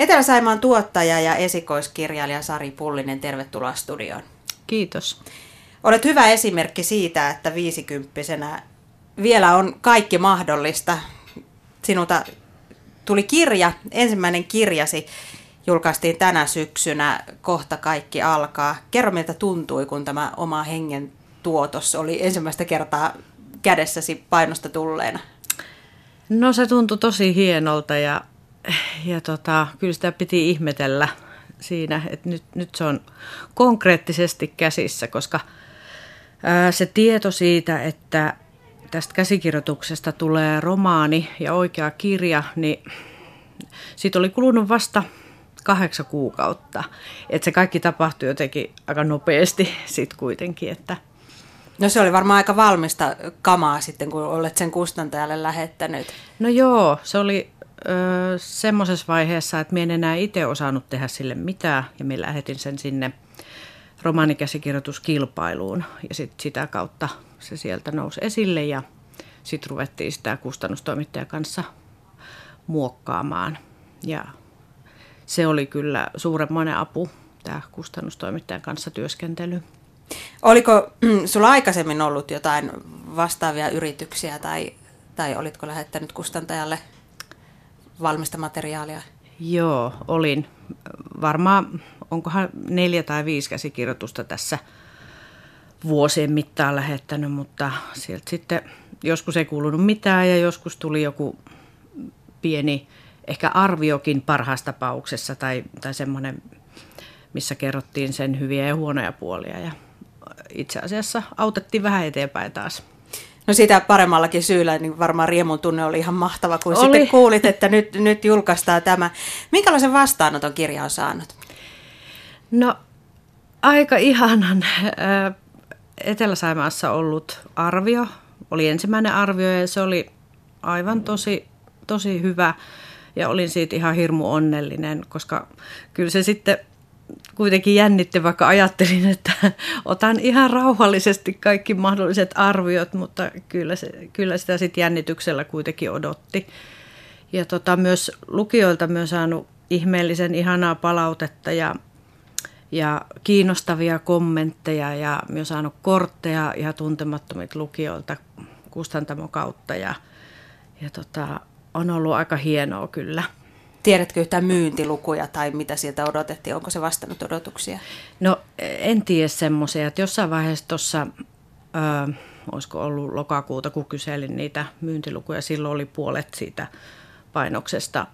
Etelä-Saimaan tuottaja ja esikoiskirjailija Sari Pullinen, tervetuloa studioon. Kiitos. Olet hyvä esimerkki siitä, että 50-vuotiaana vielä on kaikki mahdollista. Sinulta tuli kirja, ensimmäinen kirjasi julkaistiin tänä syksynä, Kohta kaikki alkaa. Kerro, miltä tuntui, kun tämä oma hengen tuotos oli ensimmäistä kertaa kädessäsi painosta tulleena. No, se tuntui tosi hienolta ja kyllä sitä piti ihmetellä siinä, että nyt se on konkreettisesti käsissä, koska se tieto siitä, että tästä käsikirjoituksesta tulee romaani ja oikea kirja, niin siitä oli kulunut vasta 8 kuukautta. Että se kaikki tapahtui jotenkin aika nopeasti sitten kuitenkin. Että. No, se oli varmaan aika valmista kamaa sitten, kun olet sen kustantajalle lähettänyt. No joo, se oli semmoisessa vaiheessa, että minä en enää itse osannut tehdä sille mitään ja minä lähetin sen sinne romaanikäsikirjoituskilpailuun ja sitten sitä kautta se sieltä nousi esille ja sitten ruvettiin sitä kustannustoimittajan kanssa muokkaamaan. Ja se oli kyllä suuremmoinen apu, tämä kustannustoimittajan kanssa työskentely. Oliko sulla aikaisemmin ollut jotain vastaavia yrityksiä tai olitko lähettänyt kustantajalle valmista materiaalia? Joo, olin. Varmaan onkohan 4 tai 5 käsikirjoitusta tässä vuosien mittaan lähettänyt, mutta sieltä sitten joskus ei kuulunut mitään ja joskus tuli joku pieni ehkä arviokin parhaassa tapauksessa tai semmoinen, missä kerrottiin sen hyviä ja huonoja puolia ja itse asiassa autettiin vähän eteenpäin taas. No, sitä paremmallakin syyllä, niin varmaan riemun tunne oli ihan mahtava, kun sitten kuulit, että nyt julkaistaan tämä. Minkälaisen vastaanoton kirja on saanut? No, aika ihanan. Etelä-Saimaassa ollut arvio oli ensimmäinen arvio ja se oli aivan tosi hyvä ja olin siitä ihan hirmu onnellinen, koska kyllä se sitten kuitenkin jännitti, vaikka ajattelin, että otan ihan rauhallisesti kaikki mahdolliset arviot, mutta kyllä sitä sitten jännityksellä kuitenkin odotti. Ja myös lukijoilta myös saanut ihmeellisen ihanaa palautetta ja kiinnostavia kommentteja ja myös saanut kortteja ihan tuntemattomilta lukijoilta kustantamon kautta ja on ollut aika hienoa kyllä. Tiedätkö yhtään myyntilukuja tai mitä sieltä odotettiin? Onko se vastannut odotuksia? No, en tiedä semmoisia, että jossain vaiheessa tuossa, olisiko ollut lokakuuta, kun kyselin niitä myyntilukuja, silloin oli puolet siitä painoksesta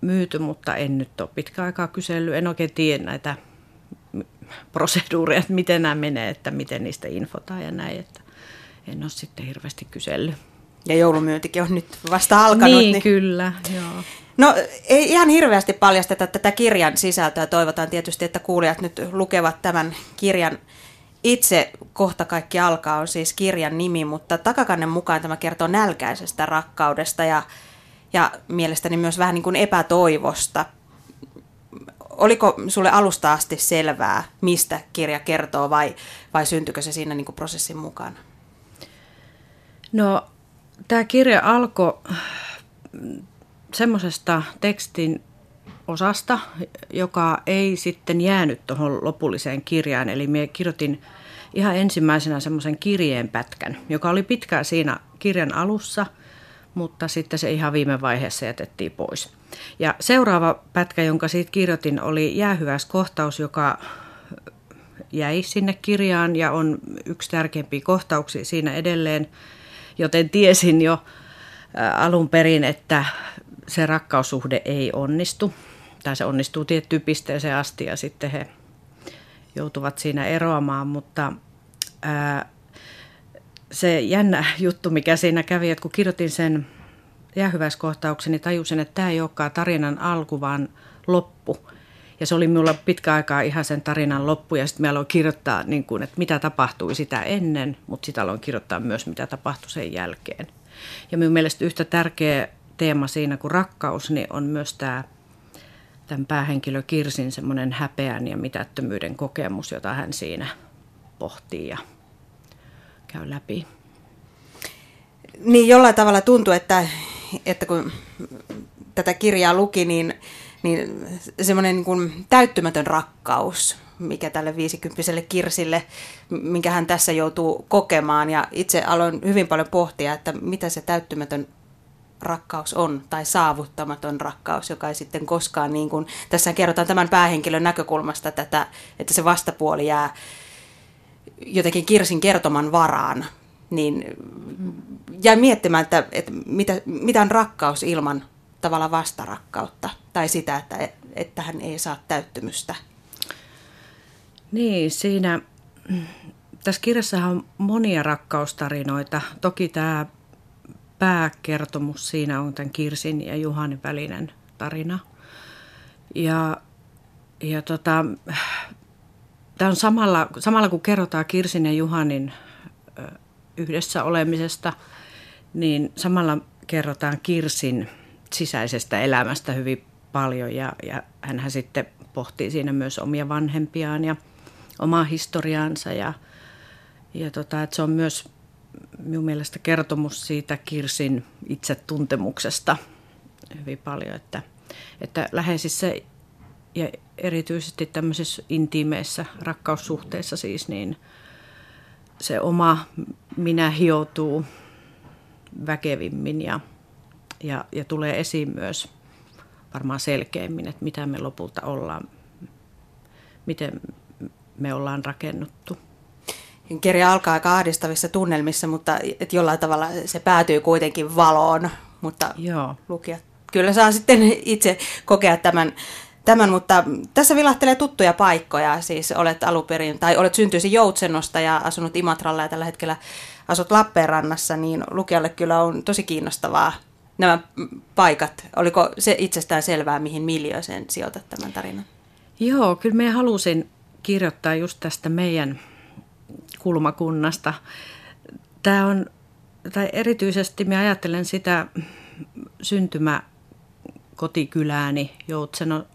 myyty, mutta en nyt ole pitkään aikaa kysellyt. En oikein tiedä näitä proseduureja, että miten nämä menee, että miten niistä infotaan ja näin, että en ole sitten hirveästi kysellyt. Ja joulumyyntikin on nyt vasta alkanut. Niin, kyllä, joo. No, ei ihan hirveästi paljasteta tätä kirjan sisältöä. Toivotaan tietysti, että kuulijat nyt lukevat tämän kirjan itse. Kohta kaikki alkaa on siis kirjan nimi, mutta takakannen mukaan tämä kertoo nälkäisestä rakkaudesta ja mielestäni myös vähän niin kuin epätoivosta. Oliko sulle alusta asti selvää, mistä kirja kertoo vai syntyykö se siinä niin kuin prosessin mukana? No, tämä kirja alkoi semmoisesta tekstin osasta, joka ei sitten jäänyt tuohon lopulliseen kirjaan. Eli minä kirjoitin ihan ensimmäisenä semmoisen kirjeenpätkän, joka oli pitkään siinä kirjan alussa, mutta sitten se ihan viime vaiheessa jätettiin pois. Ja seuraava pätkä, jonka siitä kirjoitin, oli jäähyväiskohtaus, joka jäi sinne kirjaan ja on yksi tärkeimpiä kohtauksia siinä edelleen, joten tiesin jo alun perin, että se rakkaussuhde ei onnistu, tai se onnistuu tiettyyn pisteeseen asti ja sitten he joutuvat siinä eroamaan, mutta se jännä juttu, mikä siinä kävi, että kun kirjoitin sen jäähyväiskohtauksen, niin tajusin, että tämä ei olekaan tarinan alku, vaan loppu. Ja se oli minulla pitkä aikaa ihan sen tarinan loppu ja sitten minä aloin kirjoittaa, niin kuin, että mitä tapahtui sitä ennen, mutta sitä aloin kirjoittaa myös, mitä tapahtui sen jälkeen. Ja minun mielestä yhtä tärkeä teema siinä kuin rakkaus, niin on myös tämän päähenkilö Kirsin semmoinen häpeän ja mitättömyyden kokemus, jota hän siinä pohtii ja käy läpi. Niin, jollain tavalla tuntuu, että kun tätä kirjaa luki, niin niin semmoinen niin kuin täyttymätön rakkaus, mikä tälle 50-vuotiaalle Kirsille, minkä hän tässä joutuu kokemaan. Ja itse aloin hyvin paljon pohtia, että mitä se täyttymätön rakkaus on, tai saavuttamaton rakkaus, joka ei sitten koskaan, niin kuin tässä kerrotaan tämän päähenkilön näkökulmasta tätä, että se vastapuoli jää jotenkin Kirsin kertoman varaan, niin jäi miettimään, että mitä on rakkaus ilman tavallaan vastarakkautta, tai sitä, että hän ei saa täyttymystä. Niin, siinä tässä kirjassahan on monia rakkaustarinoita. Toki tämä pääkertomus siinä on tämän Kirsin ja Juhanin välinen tarina. Ja tämä on samalla kun kerrotaan Kirsin ja Juhanin yhdessä olemisesta, niin samalla kerrotaan Kirsin sisäisestä elämästä hyvin paljon. Ja hänhän sitten pohtii siinä myös omia vanhempiaan ja omaa historiaansa. Ja että se on myös minun mielestä kertomus siitä Kirsin itsetuntemuksesta hyvin paljon, että läheisissä ja erityisesti tämmöisissä intiimeissä rakkaussuhteissa siis, niin se oma minä hioutuu väkevimmin ja tulee esiin myös varmaan selkeämmin, että mitä me lopulta ollaan, miten me ollaan rakennuttu. Kirja alkaa aika ahdistavissa tunnelmissa, mutta jollain tavalla se päätyy kuitenkin valoon, mutta lukijat kyllä saa sitten itse kokea tämän, mutta tässä vilahtelee tuttuja paikkoja, siis olet syntyisin Joutsenosta ja asunut Imatralla ja tällä hetkellä asut Lappeenrannassa, niin lukijalle kyllä on tosi kiinnostavaa nämä paikat. Oliko se itsestään selvää, mihin miljööseen sijoitat tämän tarinan? Joo, kyllä minä halusin kirjoittaa just tästä meidän kulmakunnasta. Erityisesti minä ajattelen sitä syntymäkotikylääni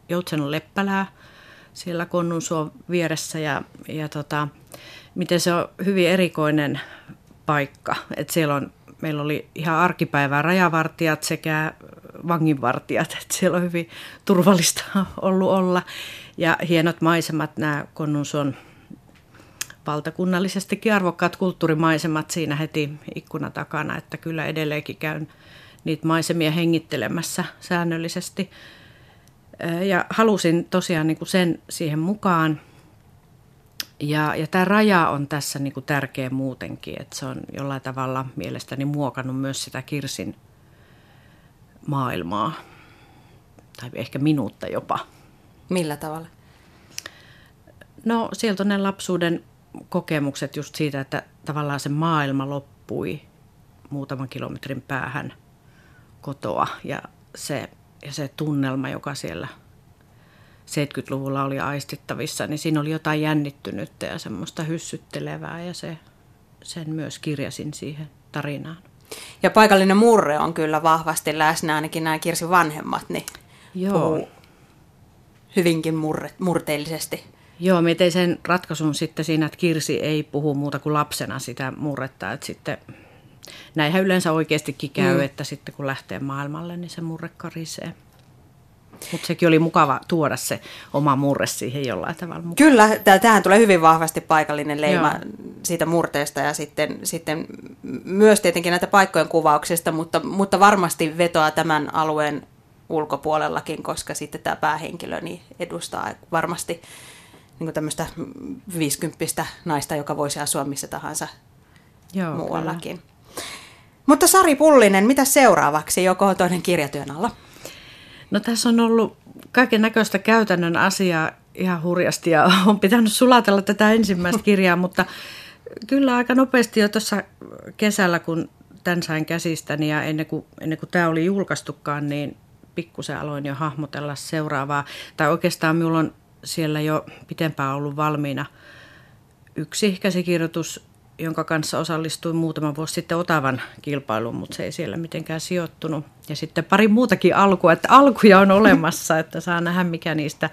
Joutsenon Leppälää siellä Konnunsuon vieressä ja miten se on hyvin erikoinen paikka. Et siellä on, meillä oli ihan arkipäivää rajavartijat sekä vanginvartijat, että siellä on hyvin turvallista ollut olla ja hienot maisemat, nämä Konnunsuon valtakunnallisestikin arvokkaat kulttuurimaisemat siinä heti ikkunan takana, että kyllä edelleenkin käyn niitä maisemia hengittelemässä säännöllisesti. Ja halusin tosiaan niin kuin sen siihen mukaan. Ja tämä raja on tässä niin kuin tärkeä muutenkin, että se on jollain tavalla mielestäni muokannut myös sitä Kirsin maailmaa, tai ehkä minuutta jopa. Millä tavalla? No sieltä on ne lapsuuden kokemukset just siitä, että tavallaan se maailma loppui muutaman kilometrin päähän kotoa ja se tunnelma, joka siellä 70-luvulla oli aistittavissa, niin siinä oli jotain jännittynyttä ja semmoista hyssyttelevää ja sen myös kirjasin siihen tarinaan. Ja paikallinen murre on kyllä vahvasti läsnä, ainakin nämä Kirsin vanhemmat, niin puhuu hyvinkin murteellisesti. Joo, mä tein sen ratkaisun sitten siinä, että Kirsi ei puhu muuta kuin lapsena sitä murretta, että sitten näinhän yleensä oikeastikin käy, että sitten kun lähtee maailmalle, niin se murre karisee. Mutta sekin oli mukava tuoda se oma murre siihen jollain tavalla mukaan. Kyllä, tähän tulee hyvin vahvasti paikallinen leima siitä murteesta ja sitten myös tietenkin näitä paikkojen kuvauksesta, mutta varmasti vetoaa tämän alueen ulkopuolellakin, koska sitten tämä päähenkilö niin edustaa varmasti niin tämmöistä 50 naista, joka voisi asua missä tahansa muuallakin. Kyllä. Mutta Sari Pullinen, mitä seuraavaksi? Jouko on toinen kirjatyön alla? No tässä on ollut kaiken näköistä käytännön asiaa ihan hurjasti ja on pitänyt sulatella tätä ensimmäistä kirjaa, mutta kyllä aika nopeasti jo tuossa kesällä, kun tämän sain käsistäni ja ennen kuin tämä oli julkaistukaan, niin pikkusen aloin jo hahmotella seuraavaa. Tai oikeastaan minulla on siellä jo pitempään ollut valmiina yksi käsikirjoitus, jonka kanssa osallistuin muutama vuosi sitten Otavan kilpailuun, mutta se ei siellä mitenkään sijoittunut. Ja sitten pari muutakin alkua, että alkuja on olemassa, että saa nähdä mikä niistä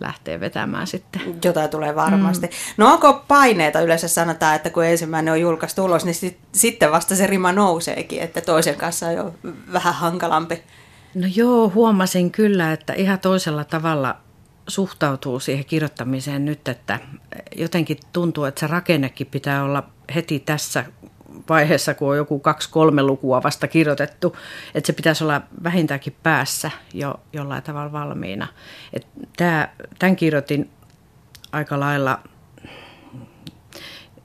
lähtee vetämään sitten. Jotain tulee varmasti. No onko paineita? Yleensä sanotaan, että kun ensimmäinen on julkaistu ulos, niin sitten vasta se rima nouseekin, että toisen kanssa on jo vähän hankalampi. No joo, huomasin kyllä, että ihan toisella tavalla suhtautuu siihen kirjoittamiseen nyt, että jotenkin tuntuu, että se rakennekin pitää olla heti tässä vaiheessa, kun on joku 2-3 lukua vasta kirjoitettu, että se pitäisi olla vähintäänkin päässä jo jollain tavalla valmiina. Tämän kirjoitin aika lailla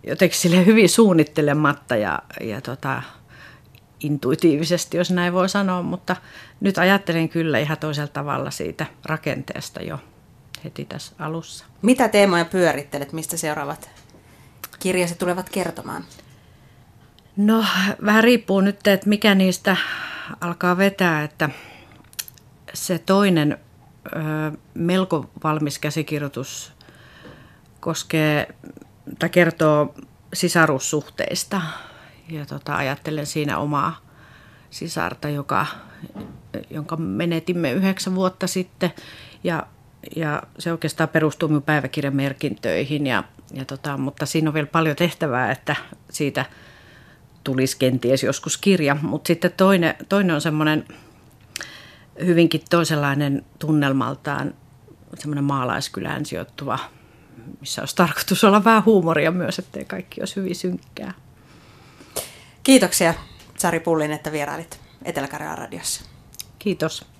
jotenkin sille hyvin suunnittelematta ja intuitiivisesti, jos näin voi sanoa, mutta nyt ajattelen kyllä ihan toisella tavalla siitä rakenteesta jo heti tässä alussa. Mitä teemoja pyörittelet, mistä seuraavat kirjasi tulevat kertomaan? No, vähän riippuu nyt, että mikä niistä alkaa vetää, että se toinen melko valmis käsikirjoitus koskee tai kertoo sisarussuhteista. Ja ajattelen siinä omaa sisarta, jonka menetimme 9 vuotta sitten. Ja se oikeastaan perustuu minun päiväkirjamerkintöihin. Mutta siinä on vielä paljon tehtävää, että siitä tulisi kenties joskus kirja. Mutta sitten toinen on semmoinen hyvinkin toisenlainen tunnelmaltaan, semmoinen maalaiskylään sijoittuva, missä olisi tarkoitus olla vähän huumoria myös, ettei kaikki olisi hyvin synkkää. Kiitoksia, Sari Pullinen, että vierailit Etelä-Karjalan radiossa. Kiitos.